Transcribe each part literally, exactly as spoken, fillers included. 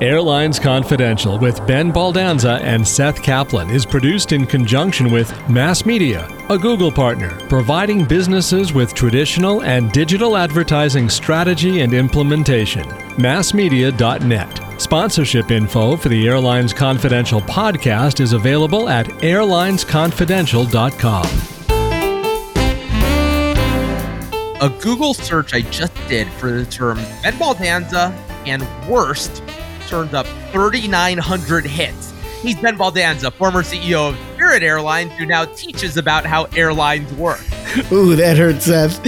Airlines Confidential with Ben Baldanza and Seth Kaplan is produced in conjunction with Mass Media, a Google partner, providing businesses with traditional and digital advertising strategy and implementation. mass media dot net. Sponsorship info for the Airlines Confidential podcast is available at airlines confidential dot com. A Google search I just did for the term Ben Baldanza and worst turned up thirty-nine hundred hits. He's Ben Baldanza, former C E O of Spirit Airlines, who now teaches about how airlines work. Ooh, that hurts, Seth.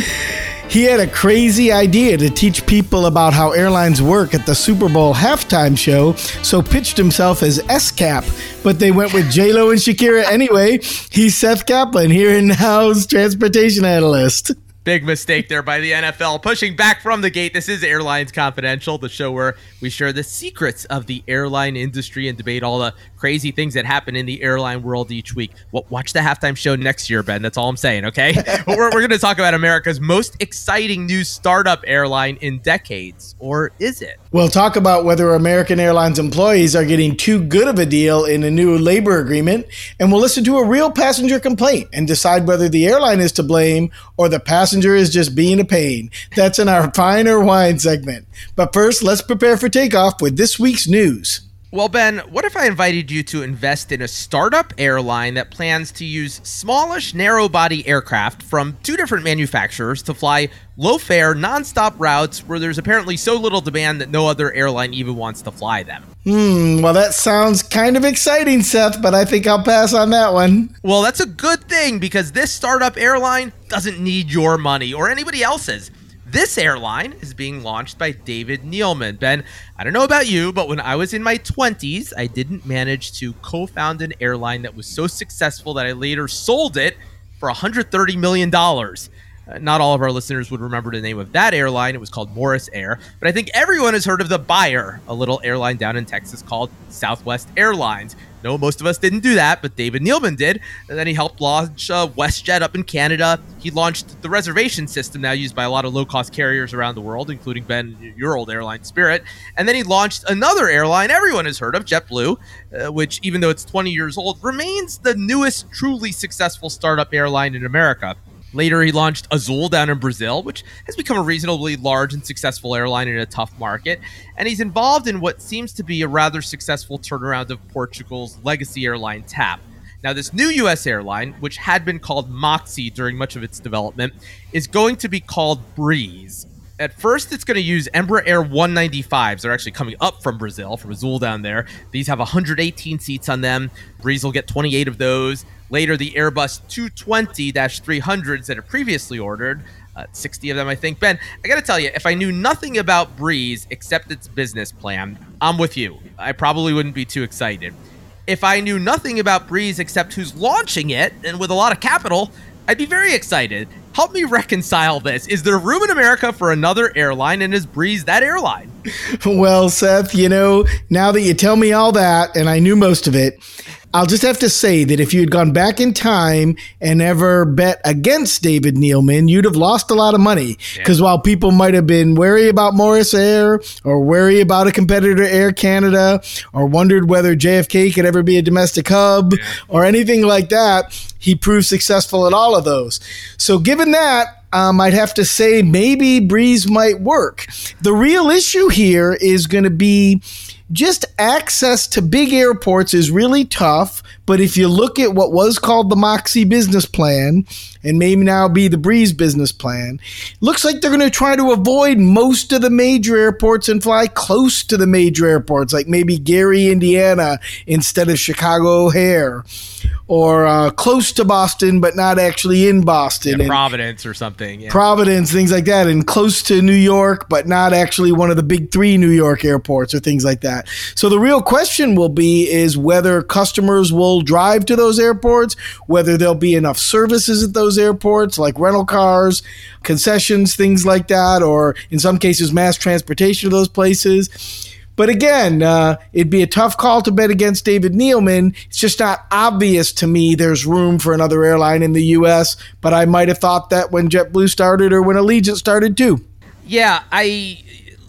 He had a crazy idea to teach people about how airlines work at the Super Bowl halftime show, so pitched himself as S-Cap, but they went with J-Lo and Shakira anyway. He's Seth Kaplan, here and now's transportation analyst. Big mistake there by the N F L. Pushing back from the gate, this is Airlines Confidential, the show where we share the secrets of the airline industry and debate all the crazy things that happen in the airline world each week. Well, watch the halftime show next year, Ben. That's all I'm saying, okay? But we're, we're going to talk about America's most exciting new startup airline in decades, or is it? We'll talk about whether American Airlines employees are getting too good of a deal in a new labor agreement, and we'll listen to a real passenger complaint and decide whether the airline is to blame or the passenger Passenger is just being a pain. That's in our finer wine segment. But first, let's prepare for takeoff with this week's news. Well, Ben, what if I invited you to invest in a startup airline that plans to use smallish narrow-body aircraft from two different manufacturers to fly low-fare, nonstop routes where there's apparently so little demand that no other airline even wants to fly them? Hmm, well, that sounds kind of exciting, Seth, but I think I'll pass on that one. Well, that's a good thing, because this startup airline doesn't need your money or anybody else's. This airline is being launched by David Neeleman. Ben, I don't know about you, but when I was in my twenties, I didn't manage to co-found an airline that was so successful that I later sold it for one hundred thirty million dollars. Not all of our listeners would remember the name of that airline. It was called Morris Air. But I think everyone has heard of the buyer, a little airline down in Texas called Southwest Airlines. No, most of us didn't do that, but David Neeleman did. And then he helped launch uh, WestJet up in Canada. He launched the reservation system now used by a lot of low-cost carriers around the world, including, Ben, your old airline, Spirit. And then he launched another airline everyone has heard of, JetBlue, uh, which, even though it's twenty years old, remains the newest truly successful startup airline in America. Later, he launched Azul down in Brazil, which has become a reasonably large and successful airline in a tough market. And he's involved in what seems to be a rather successful turnaround of Portugal's legacy airline TAP. Now, this new U S airline, which had been called Moxie during much of its development, is going to be called Breeze. At first, it's going to use Embraer one ninety-fives. They're actually coming up from Brazil, from Azul down there. These have one hundred eighteen seats on them. Breeze will get twenty-eight of those. Later, the Airbus two twenty dash three hundreds that are previously ordered, uh, sixty of them, I think. Ben, I got to tell you, if I knew nothing about Breeze except its business plan, I'm with you. I probably wouldn't be too excited. If I knew nothing about Breeze except who's launching it, and with a lot of capital, I'd be very excited. Help me reconcile this. Is there room in America for another airline, and is Breeze that airline? Well, Seth, you know, now that you tell me all that, and I knew most of it, I'll just have to say that if you had gone back in time and ever bet against David Neeleman, you'd have lost a lot of money. Because yeah. while people might have been wary about Morris Air or wary about a competitor Air Canada or wondered whether J F K could ever be a domestic hub yeah. or anything like that, he proved successful at all of those. So given that, Um, I'd have to say maybe Breeze might work. The real issue here is going to be just access to big airports is really tough. But if you look at what was called the Moxie business plan and maybe now be the Breeze business plan, looks like they're going to try to avoid most of the major airports and fly close to the major airports, like maybe Gary, Indiana, instead of Chicago O'Hare, or uh, close to Boston, but not actually in Boston. Yeah, and Providence or something. Thing, yeah. Providence, things like that, and close to New York, but not actually one of the big three New York airports or things like that. So the real question will be is whether customers will drive to those airports, whether there'll be enough services at those airports, like rental cars, concessions, things like that, or in some cases, mass transportation to those places. But again, uh, it'd be a tough call to bet against David Neeleman. It's just not obvious to me there's room for another airline in the U S, but I might have thought that when JetBlue started or when Allegiant started too. Yeah, I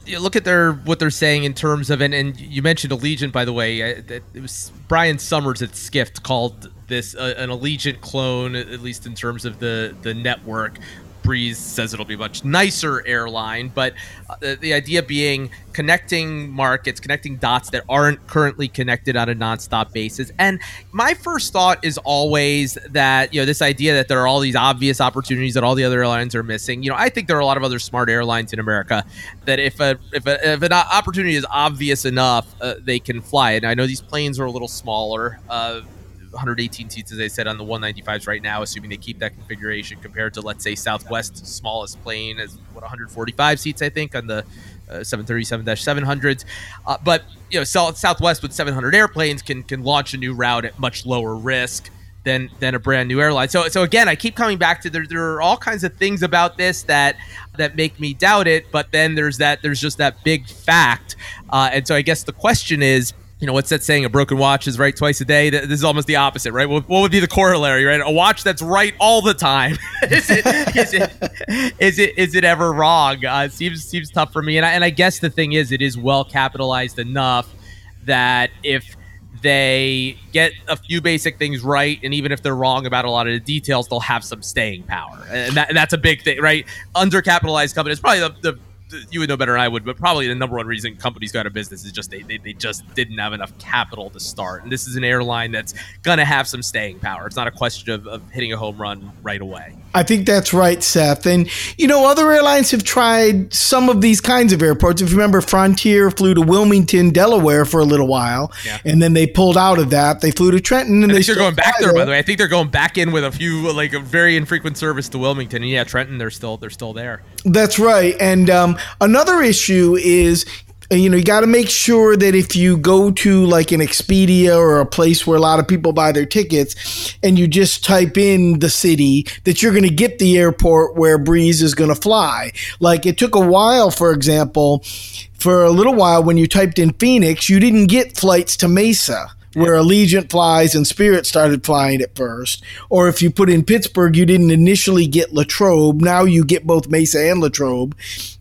you look at their what they're saying in terms of, and, and you mentioned Allegiant, by the way. It was Brian Summers at Skift called this uh, an Allegiant clone, at least in terms of the, the network. Breeze says it'll be a much nicer airline, but uh, the idea being connecting markets, connecting dots that aren't currently connected on a nonstop basis. And my first thought is always that, you know, this idea that there are all these obvious opportunities that all the other airlines are missing. You know, I think there are a lot of other smart airlines in America that if a, if, a, if an opportunity is obvious enough, uh, they can fly it. And I know these planes are a little smaller, uh, one hundred eighteen seats, as I said, on the one ninety-fives right now, assuming they keep that configuration compared to, let's say, Southwest's smallest plane is what, one forty-five seats, I think, on the uh, seven thirty-seven dash seven hundreds. Uh, but, you know, Southwest with seven hundred airplanes can can launch a new route at much lower risk than than a brand new airline. So, so again, I keep coming back to there. There are all kinds of things about this that that make me doubt it. But then there's that there's just that big fact. Uh, and so I guess the question is, you know, what's that saying? A broken watch is right twice a day. This is almost the opposite, right? What would be the corollary, right? A watch that's right all the time. is, it, is, it, is it is it ever wrong? Uh, it seems seems tough for me. And I, and I guess the thing is, it is well capitalized enough that if they get a few basic things right, and even if they're wrong about a lot of the details, they'll have some staying power. And, that, and that's a big thing, right? Undercapitalized companies, probably the, the you would know better than I would, but probably the number one reason companies go out of business is just they, they they just didn't have enough capital to start. And this is an airline that's going to have some staying power. It's not a question of, of hitting a home run right away. I think that's right, Seth. And, you know, other airlines have tried some of these kinds of airports. If you remember, Frontier flew to Wilmington, Delaware for a little while, yeah. and then they pulled out of that. They flew to Trenton. And I think they're going back there, by the way. I think they're going back in with a few, like, a very infrequent service to Wilmington. And, yeah, Trenton, they're still they're still there. That's right. And um, another issue is, you know, you got to make sure that if you go to like an Expedia or a place where a lot of people buy their tickets and you just type in the city, that you're going to get the airport where Breeze is going to fly. Like it took a while, for example, for a little while when you typed in Phoenix, you didn't get flights to Mesa, where Allegiant flies and Spirit started flying at first. Or if you put in Pittsburgh, you didn't initially get Latrobe. Now you get both Mesa and Latrobe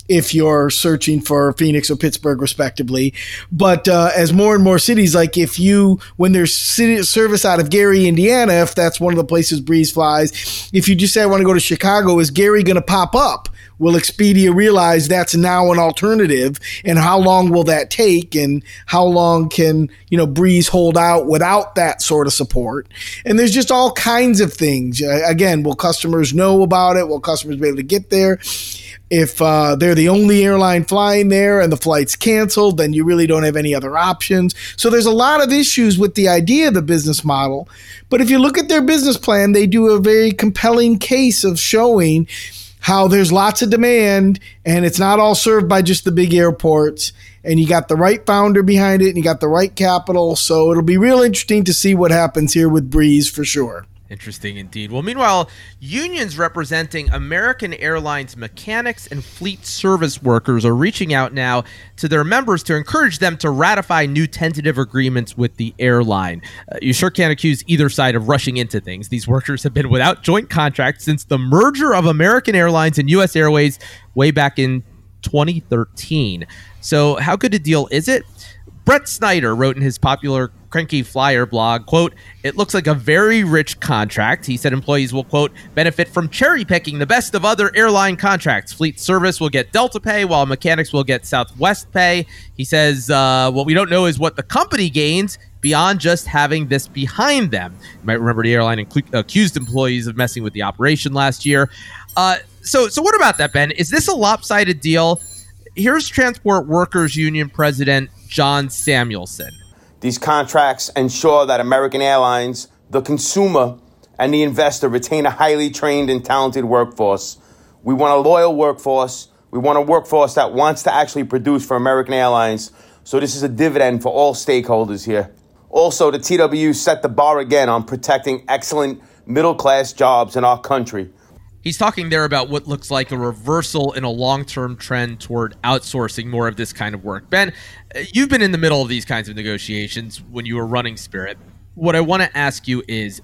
if you're searching for Phoenix or Pittsburgh, respectively. But uh, as more and more cities, like if you, when there's city service out of Gary, Indiana, if that's one of the places Breeze flies, if you just say, I want to go to Chicago, is Gary going to pop up? Will Expedia realize that's now an alternative, and how long will that take, and how long can, you know, Breeze hold out without that sort of support? And there's just all kinds of things. Again, will customers know about it? Will customers be able to get there? If uh, they're the only airline flying there and the flight's canceled, then you really don't have any other options. So there's a lot of issues with the idea of the business model. But if you look at their business plan, they do a very compelling case of showing how there's lots of demand and it's not all served by just the big airports, and you got the right founder behind it and you got the right capital. So it'll be real interesting to see what happens here with Breeze for sure. Interesting indeed. Well, meanwhile, unions representing American Airlines mechanics and fleet service workers are reaching out now to their members to encourage them to ratify new tentative agreements with the airline. Uh, you sure can't accuse either side of rushing into things. These workers have been without joint contracts since the merger of American Airlines and U S Airways way back in twenty thirteen. So how good a deal is it? Brett Snyder wrote in his popular Cranky Flyer blog, quote, "It looks like a very rich contract." He said employees will, quote, "benefit from cherry picking the best of other airline contracts. Fleet service will get Delta pay while mechanics will get Southwest pay." He says, uh, what we don't know is what the company gains beyond just having this behind them. You might remember the airline inc- accused employees of messing with the operation last year. Uh, so, so what about that, Ben? Is this a lopsided deal? Here's Transport Workers Union President John Samuelson. "These contracts ensure that American Airlines, the consumer, and the investor retain a highly trained and talented workforce. We want a loyal workforce. We want a workforce that wants to actually produce for American Airlines. So this is a dividend for all stakeholders here. Also, the T W U set the bar again on protecting excellent middle-class jobs in our country." He's talking there about what looks like a reversal in a long-term trend toward outsourcing more of this kind of work. Ben, you've been in the middle of these kinds of negotiations when you were running Spirit. What I want to ask you is,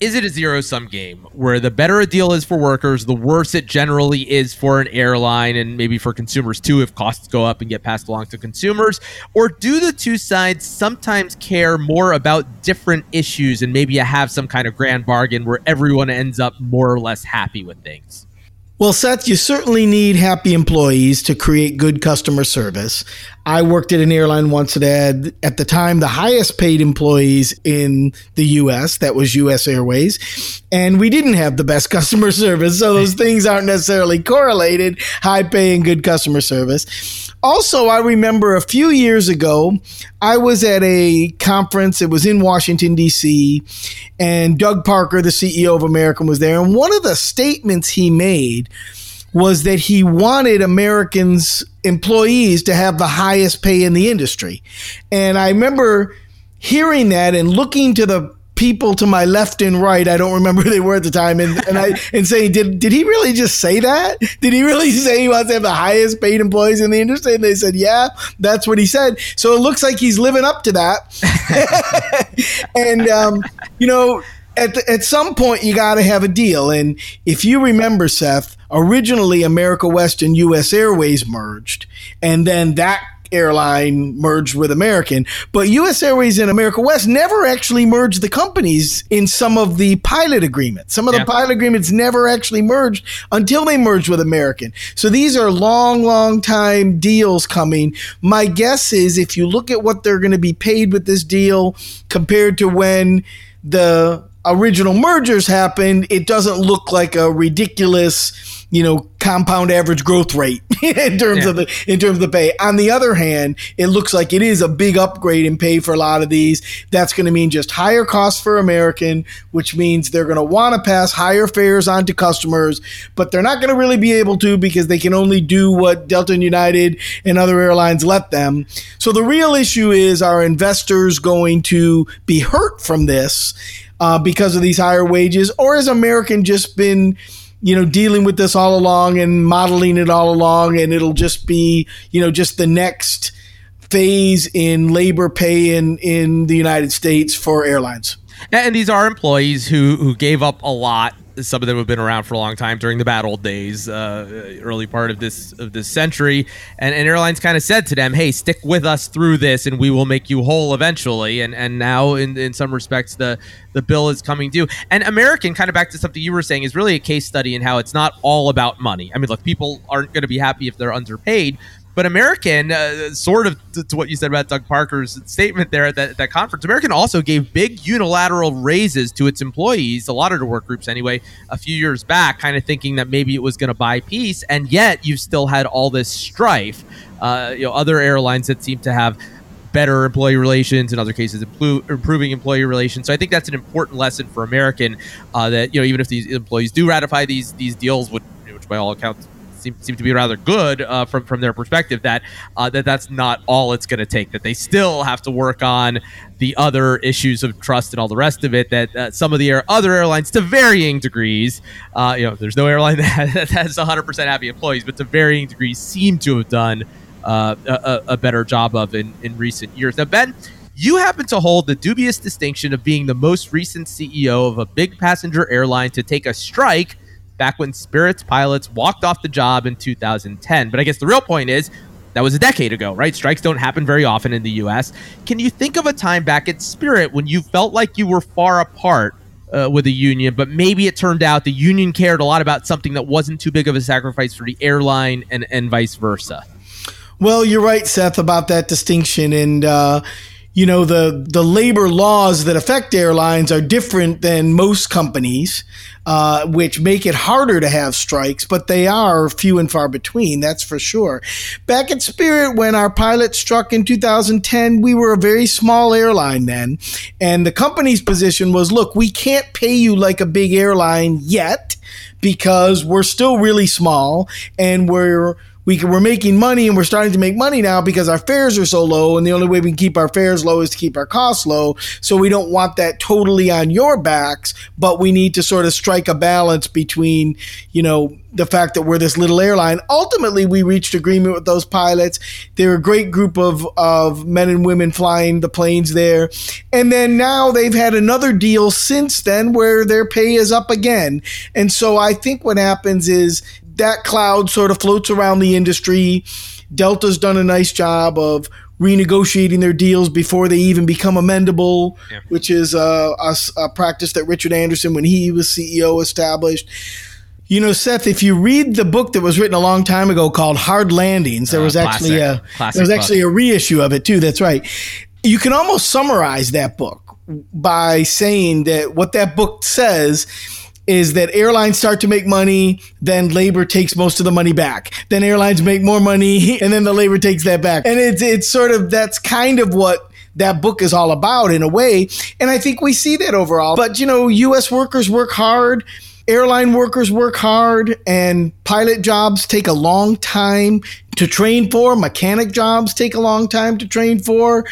Is it a zero-sum game where the better a deal is for workers, the worse it generally is for an airline and maybe for consumers too if costs go up and get passed along to consumers? Or do the two sides sometimes care more about different issues and maybe have some kind of grand bargain where everyone ends up more or less happy with things? Well, Seth, you certainly need happy employees to create good customer service. I worked at an airline once that had, at the time, the highest paid employees in the U S. That was U S. Airways. And we didn't have the best customer service. So those things aren't necessarily correlated, high pay and good customer service. Also, I remember a few years ago, I was at a conference. It was in Washington, D C, and Doug Parker, the C E O of American, was there. And one of the statements he made was that he wanted Americans' employees to have the highest pay in the industry. And I remember hearing that and looking to the people to my left and right, I don't remember who they were at the time, and, and I and saying, did did he really just say that? Did he really say he wants to have the highest paid employees in the industry? And they said, yeah, that's what he said. So it looks like he's living up to that. and, um, you know, at, the, at some point, you got to have a deal. And if you remember, Seth, originally America West and U S. Airways merged, and then that airline merged with American, but U S. Airways and America West never actually merged the companies in some of the pilot agreements. Some of yeah. the pilot agreements never actually merged until they merged with American. So these are long, long time deals coming. My guess is if you look at what they're going to be paid with this deal compared to when the original mergers happened, it doesn't look like a ridiculous, you know, compound average growth rate in terms yeah. of the in terms of the pay. On the other hand, it looks like it is a big upgrade in pay for a lot of these. That's going to mean just higher costs for American, which means they're going to want to pass higher fares on to customers, but they're not going to really be able to because they can only do what Delta and United and other airlines let them. So the real issue is, are investors going to be hurt from this uh, because of these higher wages, or has American just been, you know, dealing with this all along and modeling it all along, and it'll just be, you know, just the next phase in labor pay in, in the United States for airlines? And these are employees who, who gave up a lot. Some of them have been around for a long time during the bad old days, uh, early part of this of this century. And, and airlines kind of said to them, hey, stick with us through this and we will make you whole eventually. And and now in, in some respects, the, the bill is coming due. And American, kind of back to something you were saying, is really a case study in how it's not all about money. I mean, look, people aren't going to be happy if they're underpaid. But American, uh, sort of to, to what you said about Doug Parker's statement there at that, that conference, American also gave big unilateral raises to its employees, a lot of the work groups anyway, a few years back, kind of thinking that maybe it was going to buy peace. And yet you still had all this strife. Uh, you know, other airlines that seem to have better employee relations, in other cases, impl- improving employee relations. So I think that's an important lesson for American, uh, that, you know, even if these employees do ratify these these deals, which, which by all accounts, Seem, seem to be rather good uh, from from their perspective, that uh, that that's not all it's going to take, that they still have to work on the other issues of trust and all the rest of it, that uh, some of the air, other airlines, to varying degrees, uh, you know, there's no airline that has one hundred percent happy employees, but to varying degrees seem to have done uh, a, a better job of in, in recent years. Now, Ben, you happen to hold the dubious distinction of being the most recent C E O of a big passenger airline to take a strike back when Spirit's pilots walked off the job in two thousand ten. But I guess the real point is that was a decade ago, right? Strikes don't happen very often in the U S. Can you think of a time back at Spirit when you felt like you were far apart uh, with a union, but maybe it turned out the union cared a lot about something that wasn't too big of a sacrifice for the airline and, and vice versa? Well, you're right, Seth, about that distinction. And, uh, you know, the, the labor laws that affect airlines are different than most companies, uh, which make it harder to have strikes, but they are few and far between, that's for sure. Back at Spirit, when our pilot struck in two thousand ten, we were a very small airline then, and the company's position was, look, we can't pay you like a big airline yet because we're still really small, and we're we can, we're making money and we're starting to make money now because our fares are so low, and the only way we can keep our fares low is to keep our costs low. So we don't want that totally on your backs, but we need to sort of strike a balance between, you know, the fact that we're this little airline. Ultimately, we reached agreement with those pilots. They're a great group of, of men and women flying the planes there. And then now they've had another deal since then where their pay is up again. And so I think what happens is that cloud sort of floats around the industry. Delta's done a nice job of renegotiating their deals before they even become amendable, yeah. which is a, a, a practice that Richard Anderson, when he was C E O, established. You know, Seth, if you read the book that was written a long time ago called Hard Landings, there was uh, classic, actually a there was actually book. a reissue of it too. That's right. You can almost summarize that book by saying that what that book says is that airlines start to make money, then labor takes most of the money back. Then airlines make more money, and then the labor takes that back. And it's it's sort of that's kind of what that book is all about in a way. And I think we see that overall. But you know, U S workers work hard. Airline workers work hard, and pilot jobs take a long time to train for. Mechanic jobs take a long time to train for.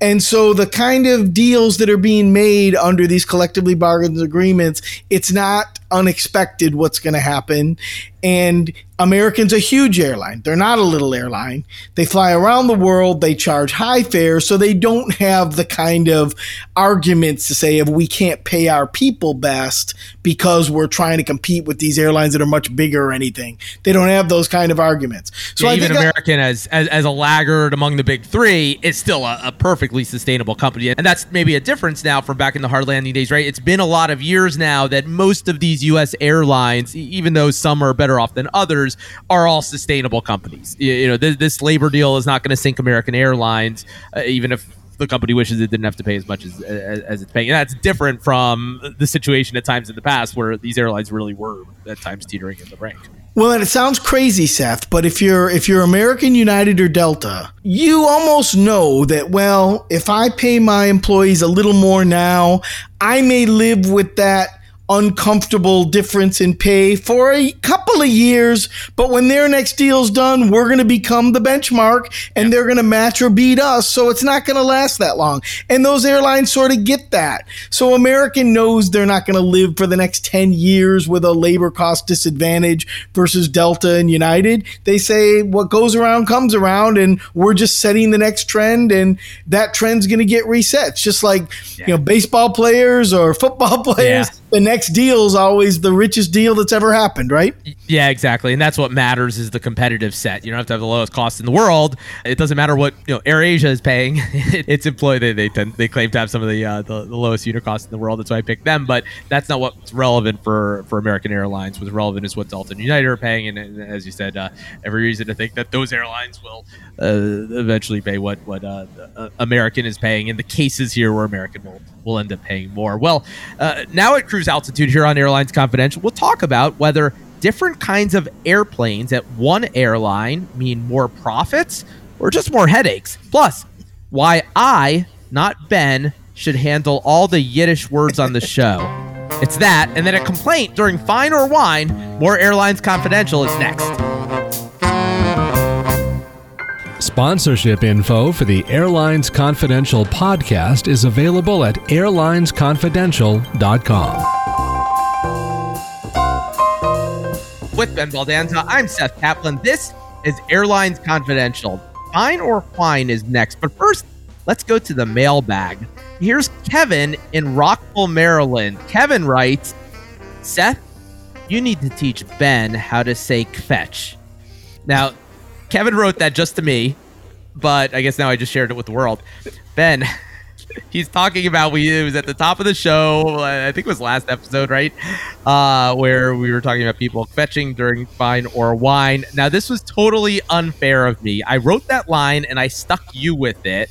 And so the kind of deals that are being made under these collectively bargained agreements, it's not unexpected what's going to happen. And American's a huge airline. They're not a little airline. They fly around the world. They charge high fares. So they don't have the kind of arguments to say if we can't pay our people best because we're trying to compete with these airlines that are much bigger or anything. They don't have those kind of arguments. So yeah, I even think American I- as, as as a laggard among the big three is still a, a perfectly sustainable company. And that's maybe a difference now from back in the hard landing days, right? It's been a lot of years now that most of these U S airlines, even though some are better off than others, are all sustainable companies. You, you know, th- this labor deal is not going to sink American Airlines, uh, even if the company wishes it didn't have to pay as much as, as, as it's paying. And that's different from the situation at times in the past where these airlines really were at times teetering in the brink. Well, and it sounds crazy, Seth, but if you're if you're American, United, or Delta, you almost know that, well, if I pay my employees a little more now, I may live with that uncomfortable difference in pay for a couple of years, but when their next deal's done, we're going to become the benchmark and they're going to match or beat us. So it's not going to last that long. And those airlines sort of get that. So American knows they're not going to live for the next ten years with a labor cost disadvantage versus Delta and United. They say what goes around comes around, and we're just setting the next trend, and that trend's going to get reset. It's just like, yeah. you know, baseball players or football players. Yeah. The next deal is always the richest deal that's ever happened, right? Yeah, exactly. And that's what matters is the competitive set. You don't have to have the lowest cost in the world. It doesn't matter what, you know, AirAsia is paying. It's employed. They, they tend, they claim to have some of the, uh, the the lowest unit cost in the world. That's why I picked them. But that's not what's relevant for, for American Airlines. What's relevant is what Delta and United are paying. And, and as you said, uh, every reason to think that those airlines will uh, eventually pay what, what uh, uh, American is paying. And the cases here where American will, will end up paying more. Well, uh, now at Cruise Altitude here on Airlines Confidential, we'll talk about whether different kinds of airplanes at one airline mean more profits or just more headaches. Plus, why I, not Ben, should handle all the Yiddish words on the show. It's that, and then a complaint during Fine or Wine. More Airlines Confidential is next. Sponsorship info for the Airlines Confidential podcast is available at airlines confidential dot com. With Ben Baldanza, I'm Seth Kaplan. This is Airlines Confidential. Fine or Wine is next, but first, let's go to the mailbag. Here's Kevin in Rockville, Maryland. Kevin writes, Seth, you need to teach Ben how to say kvetch. Now, Kevin wrote that just to me, but I guess now I just shared it with the world. Ben, he's talking about, we it was at the top of the show, I think it was last episode, right? Uh, where we were talking about people fetching during Fine or Wine. Now, this was totally unfair of me. I wrote that line and I stuck you with it.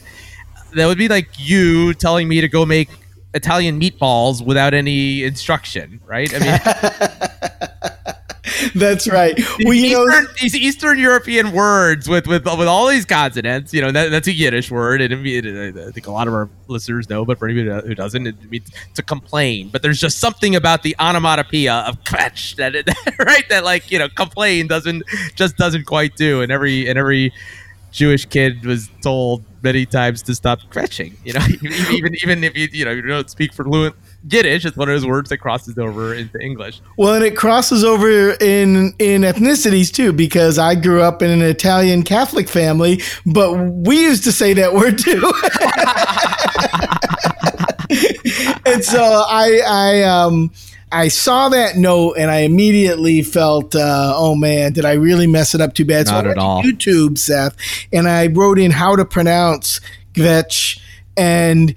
That would be like you telling me to go make Italian meatballs without any instruction, right? I mean... That's right. Well, you Eastern, know, these Eastern European words with, with with all these consonants, you know, that, that's a Yiddish word. And it, it, I think a lot of our listeners know, but for anybody who doesn't, it means to complain. But there's just something about the onomatopoeia of kvetch that, it, that right, that like, you know, complain doesn't just doesn't quite do. And every and every Jewish kid was told many times to stop kvetching, you know, even, even even if you you know you don't speak for fluent Yiddish, it's one of those words that crosses over into English. Well, and it crosses over in in ethnicities too, because I grew up in an Italian Catholic family, but we used to say that word too. And so I I um I saw that note and I immediately felt, uh, oh man, did I really mess it up too bad? So Not I went at all. to YouTube, Seth, and I wrote in how to pronounce kvetch, and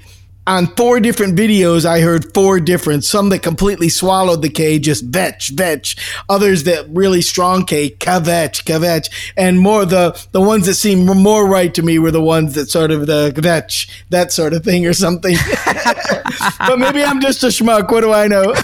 on four different videos, I heard four different, some that completely swallowed the K, just vetch, vetch, others that really strong K, kvetch, kvetch, and more the, the ones that seemed more right to me were the ones that sort of the kvetch, that sort of thing or something. But maybe I'm just a schmuck. What do I know?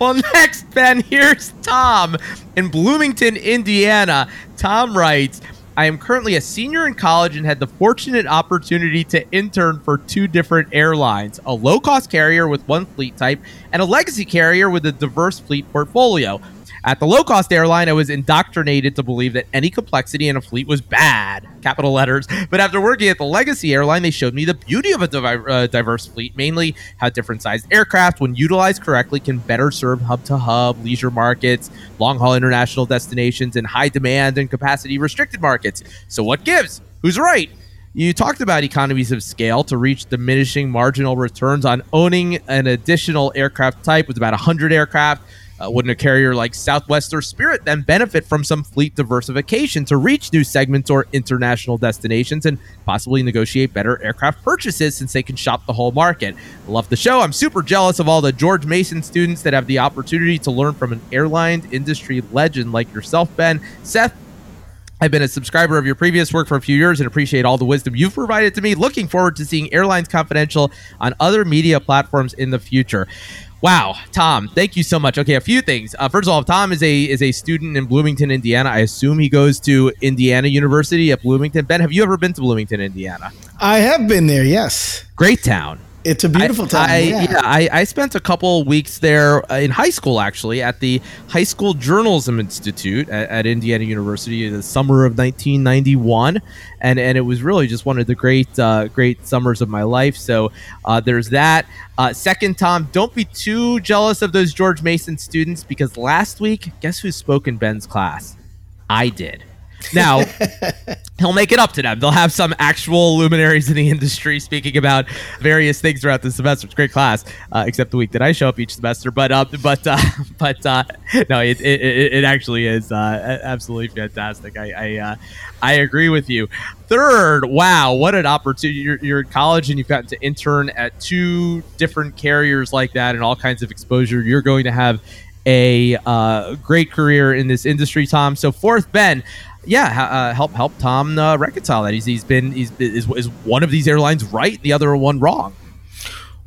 Well, next, Ben, here's Tom in Bloomington, Indiana. Tom writes, I am currently a senior in college and had the fortunate opportunity to intern for two different airlines, a low-cost carrier with one fleet type and a legacy carrier with a diverse fleet portfolio. At the low-cost airline, I was indoctrinated to believe that any complexity in a fleet was bad, capital letters. But after working at the legacy airline, they showed me the beauty of a div- uh, diverse fleet, mainly how different-sized aircraft, when utilized correctly, can better serve hub-to-hub, leisure markets, long-haul international destinations, and high-demand and capacity-restricted markets. So what gives? Who's right? You talked about economies of scale to reach diminishing marginal returns on owning an additional aircraft type with about one hundred aircraft. Uh, wouldn't a carrier like Southwest or Spirit then benefit from some fleet diversification to reach new segments or international destinations and possibly negotiate better aircraft purchases since they can shop the whole market? I love the show. I'm super jealous of all the George Mason students that have the opportunity to learn from an airline industry legend like yourself, Ben. Seth, I've been a subscriber of your previous work for a few years and appreciate all the wisdom you've provided to me. Looking forward to seeing Airlines Confidential on other media platforms in the future. Wow, Tom, thank you so much. Okay, a few things. Uh, first of all, Tom is a is a student in Bloomington, Indiana. I assume he goes to Indiana University at Bloomington. Ben, have you ever been to Bloomington, Indiana? I have been there, yes. Great town. It's a beautiful I, town. I, yeah, yeah I, I spent a couple weeks there in high school, actually, at the High School Journalism Institute at, at Indiana University in the summer of nineteen ninety-one. And and it was really just one of the great uh, great summers of my life. So uh, there's that. Uh, second, Tom, don't be too jealous of those George Mason students, because last week, guess who spoke in Ben's class? I did. Now, he'll make it up to them. They'll have some actual luminaries in the industry speaking about various things throughout the semester. It's a great class, uh, except the week that I show up each semester. But uh, but uh, but uh, no, it, it it actually is uh, absolutely fantastic. I I, uh, I agree with you. Third, wow, what an opportunity. You're, you're in college and you've gotten to intern at two different carriers like that and all kinds of exposure. You're going to have a uh, great career in this industry, Tom. So fourth, Ben, yeah, uh, help help Tom uh, reconcile that. He's he's been he's is, is one of these airlines right, the other one wrong.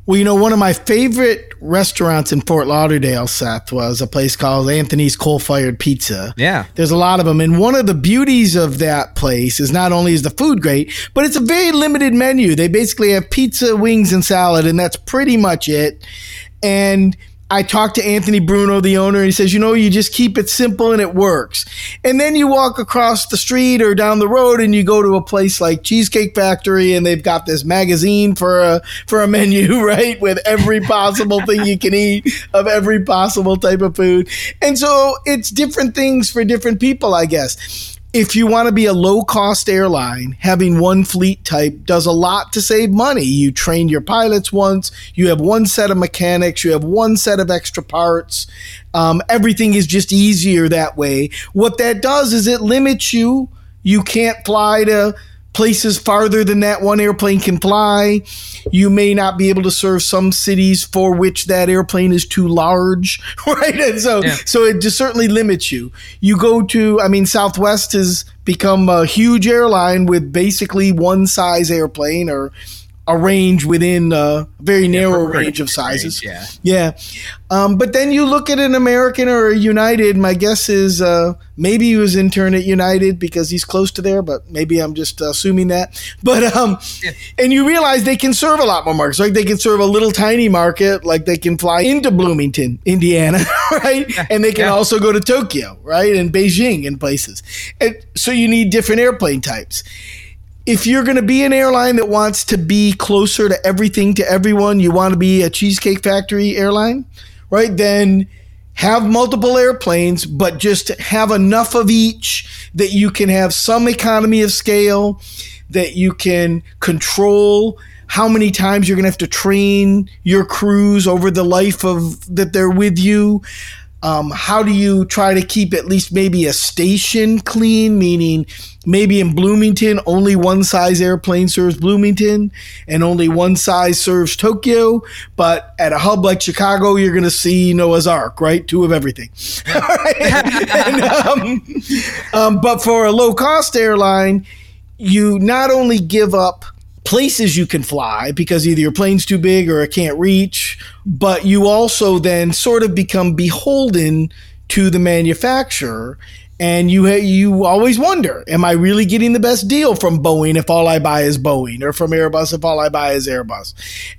Well, you know, one of my favorite restaurants in Fort Lauderdale, Seth, was a place called Anthony's Coal-Fired Pizza. Yeah. There's a lot of them. And one of the beauties of that place is not only is the food great, but it's a very limited menu. They basically have pizza, wings, and salad, and that's pretty much it. And I talked to Anthony Bruno, the owner, and he says, you know, you just keep it simple and it works. And then you walk across the street or down the road and you go to a place like Cheesecake Factory and they've got this magazine for a, for a menu, right? With every possible thing you can eat of every possible type of food. And so it's different things for different people, I guess. If you want to be a low-cost airline, having one fleet type does a lot to save money. You train your pilots once, you have one set of mechanics, you have one set of extra parts. Um, everything is just easier that way. What that does is it limits you. You can't fly to places farther than that one airplane can fly. You may not be able to serve some cities for which that airplane is too large, right? And so, yeah. so it just certainly limits you. You go to, I mean, Southwest has become a huge airline with basically one size airplane or a range within a very narrow yeah, range of sizes. Range, yeah. Yeah. Um, but then you look at an American or a United, my guess is uh, maybe he was interned at United because he's close to there, but maybe I'm just assuming that. But um, yeah. And you realize they can serve a lot more markets. Like they can serve a little tiny market, like they can fly into Bloomington, Indiana, right? Yeah. And they can yeah. also go to Tokyo, right? And Beijing and places. And so you need different airplane types. If you're going to be an airline that wants to be closer to everything, to everyone, you want to be a Cheesecake Factory airline, right? Then have multiple airplanes, but just have enough of each that you can have some economy of scale, that you can control how many times you're going to have to train your crews over the life of that they're with you. Um, how do you try to keep at least maybe a station clean, meaning maybe in Bloomington, only one size airplane serves Bloomington and only one size serves Tokyo. But at a hub like Chicago, you're going to see Noah's Ark, right? Two of everything. All right? and, um, um, but for a low-cost airline, you not only give up places you can fly because either your plane's too big or it can't reach, but you also then sort of become beholden to the manufacturer. And you you always wonder, am I really getting the best deal from Boeing if all I buy is Boeing, or from Airbus if all I buy is Airbus?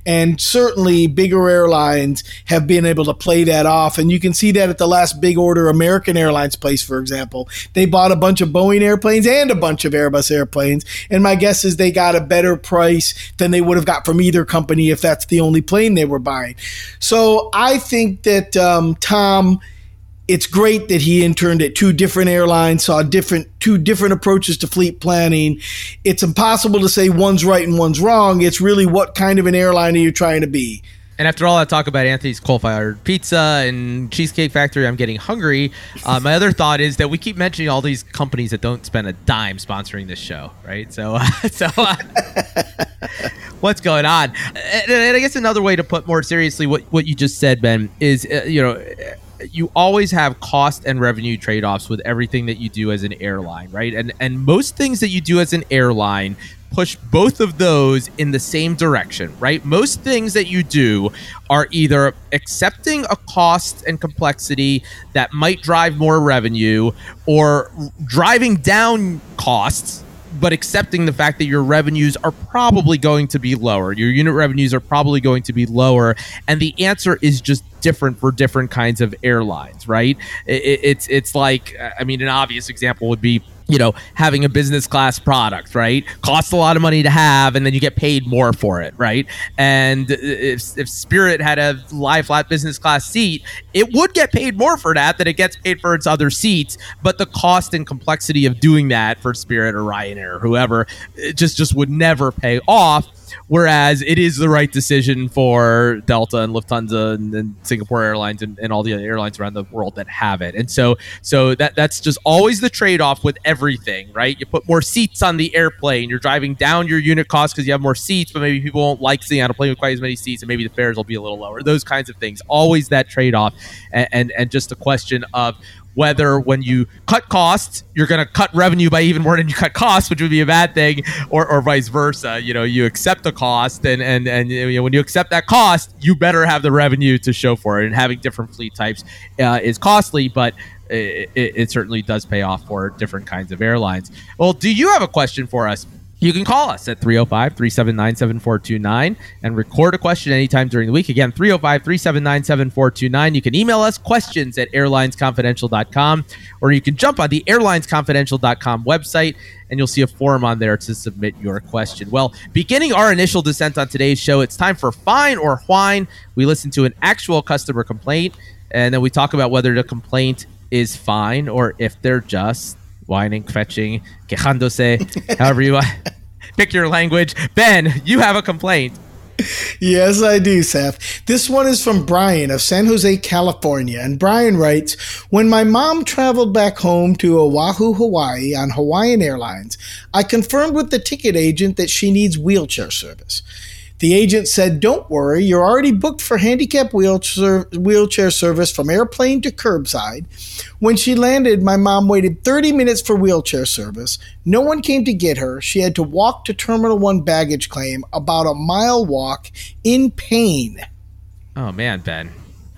And certainly bigger airlines have been able to play that off. And you can see that at the last big order American Airlines placed, for example. They bought a bunch of Boeing airplanes and a bunch of Airbus airplanes. And my guess is they got a better price than they would have got from either company if that's the only plane they were buying. So I think that um, Tom... it's great that he interned at two different airlines, saw different two different approaches to fleet planning. It's impossible to say one's right and one's wrong. It's really what kind of an airline are you trying to be? And after all that talk about Anthony's Coal-Fired Pizza and Cheesecake Factory, I'm getting hungry. Uh, my other thought is that we keep mentioning all these companies that don't spend a dime sponsoring this show, right? So, uh, so uh, what's going on? And, and I guess another way to put more seriously what, what you just said, Ben, is, uh, you know, you always have cost and revenue trade-offs with everything that you do as an airline, right? And and most things that you do as an airline push both of those in the same direction, right? Most things that you do are either accepting a cost and complexity that might drive more revenue, or driving down costs, but accepting the fact that your revenues are probably going to be lower. Your unit revenues are probably going to be lower. And the answer is just different for different kinds of airlines, right? It, it's it's like, I mean, an obvious example would be, you know, having a business class product, right? Costs a lot of money to have, and then you get paid more for it, right? And if, if Spirit had a lie flat business class seat, it would get paid more for that than it gets paid for its other seats, but the cost and complexity of doing that for Spirit or Ryanair or whoever, it just, just would never pay off. Whereas it is the right decision for Delta and Lufthansa and, and Singapore Airlines and, and all the other airlines around the world that have it. And so so that that's just always the trade-off with everything, right? You put more seats on the airplane. You're driving down your unit cost because you have more seats, but maybe people won't like sitting on a plane with quite as many seats, and maybe the fares will be a little lower. Those kinds of things. Always that trade-off. And, and, and just the question of whether when you cut costs, you're going to cut revenue by even more than you cut costs, which would be a bad thing, or, or vice versa. You know, you accept the cost, and and, and you know, when you accept that cost, you better have the revenue to show for it. And having different fleet types uh, is costly, but it, it, it certainly does pay off for different kinds of airlines. Well, do you have a question for us? You can call us at three oh five, three seven nine, seven four two nine and record a question anytime during the week. Again, three oh five, three seven nine, seven four two nine. You can email us questions at airlines confidential dot com, or you can jump on the airlines confidential dot com website and you'll see a form on there to submit your question. Well, beginning our initial descent on today's show, it's time for Fine or Whine. We listen to an actual customer complaint, and then we talk about whether the complaint is fine or if they're just whining, fetching, quejándose, however you want. Pick your language. Ben, you have a complaint. Yes, I do, Seth. This one is from Brian of San Jose, California. And Brian writes, when my mom traveled back home to Oahu, Hawaii on Hawaiian Airlines, I confirmed with the ticket agent that she needs wheelchair service. The agent said, don't worry, you're already booked for handicap wheelchair, wheelchair service from airplane to curbside. When she landed, my mom waited thirty minutes for wheelchair service. No one came to get her. She had to walk to Terminal one baggage claim, about a mile walk, in pain. Oh, man, Ben.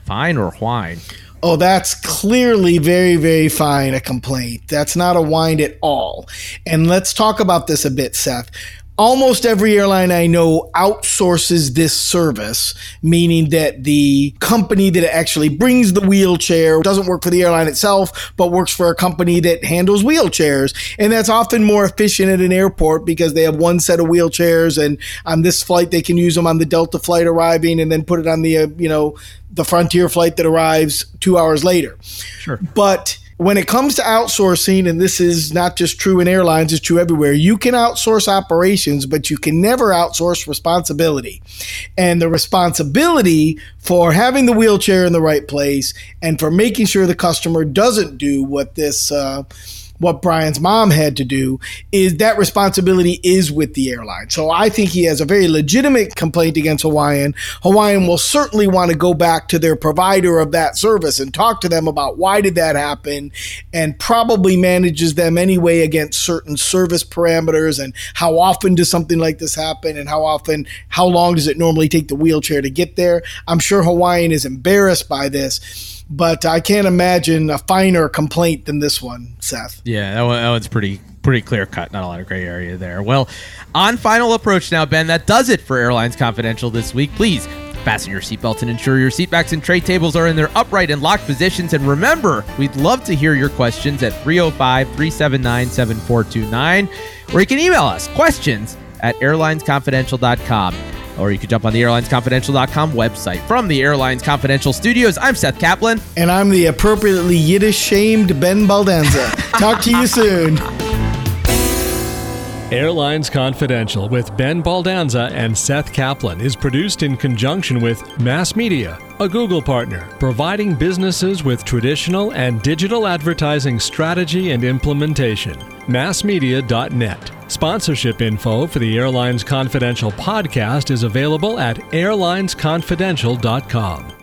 Fine or whine? Oh, that's clearly very, very fine a complaint. That's not a whine at all. And let's talk about this a bit, Seth. Almost every airline I know outsources this service, meaning that the company that actually brings the wheelchair doesn't work for the airline itself, but works for a company that handles wheelchairs. And that's often more efficient at an airport because they have one set of wheelchairs, and on this flight, they can use them on the Delta flight arriving and then put it on the, uh, you know, the Frontier flight that arrives two hours later. Sure. But when it comes to outsourcing, and this is not just true in airlines, it's true everywhere, you can outsource operations, but you can never outsource responsibility. And the responsibility for having the wheelchair in the right place and for making sure the customer doesn't do what this, uh, what Brian's mom had to do, is that responsibility is with the airline. So I think he has a very legitimate complaint against Hawaiian. Hawaiian will certainly want to go back to their provider of that service and talk to them about why did that happen, and probably manages them anyway against certain service parameters and how often does something like this happen and how often, how long does it normally take the wheelchair to get there. I'm sure Hawaiian is embarrassed by this. But I can't imagine a finer complaint than this one, Seth. Yeah, that, one, that one's pretty pretty clear cut. Not a lot of gray area there. Well, on Final Approach now, Ben, that does it for Airlines Confidential this week. Please fasten your seatbelts and ensure your seatbacks and tray tables are in their upright and locked positions. And remember, we'd love to hear your questions at three oh five, three seven nine, seven four two nine, or you can email us questions at airlines confidential dot com. Or you can jump on the airlines confidential dot com website. From the Airlines Confidential studios, I'm Seth Kaplan. And I'm the appropriately Yiddish-shamed Ben Baldanza. Talk to you soon. Airlines Confidential with Ben Baldanza and Seth Kaplan is produced in conjunction with Mass Media, a Google partner, providing businesses with traditional and digital advertising strategy and implementation. mass media dot net. Sponsorship info for the Airlines Confidential podcast is available at airlines confidential dot com.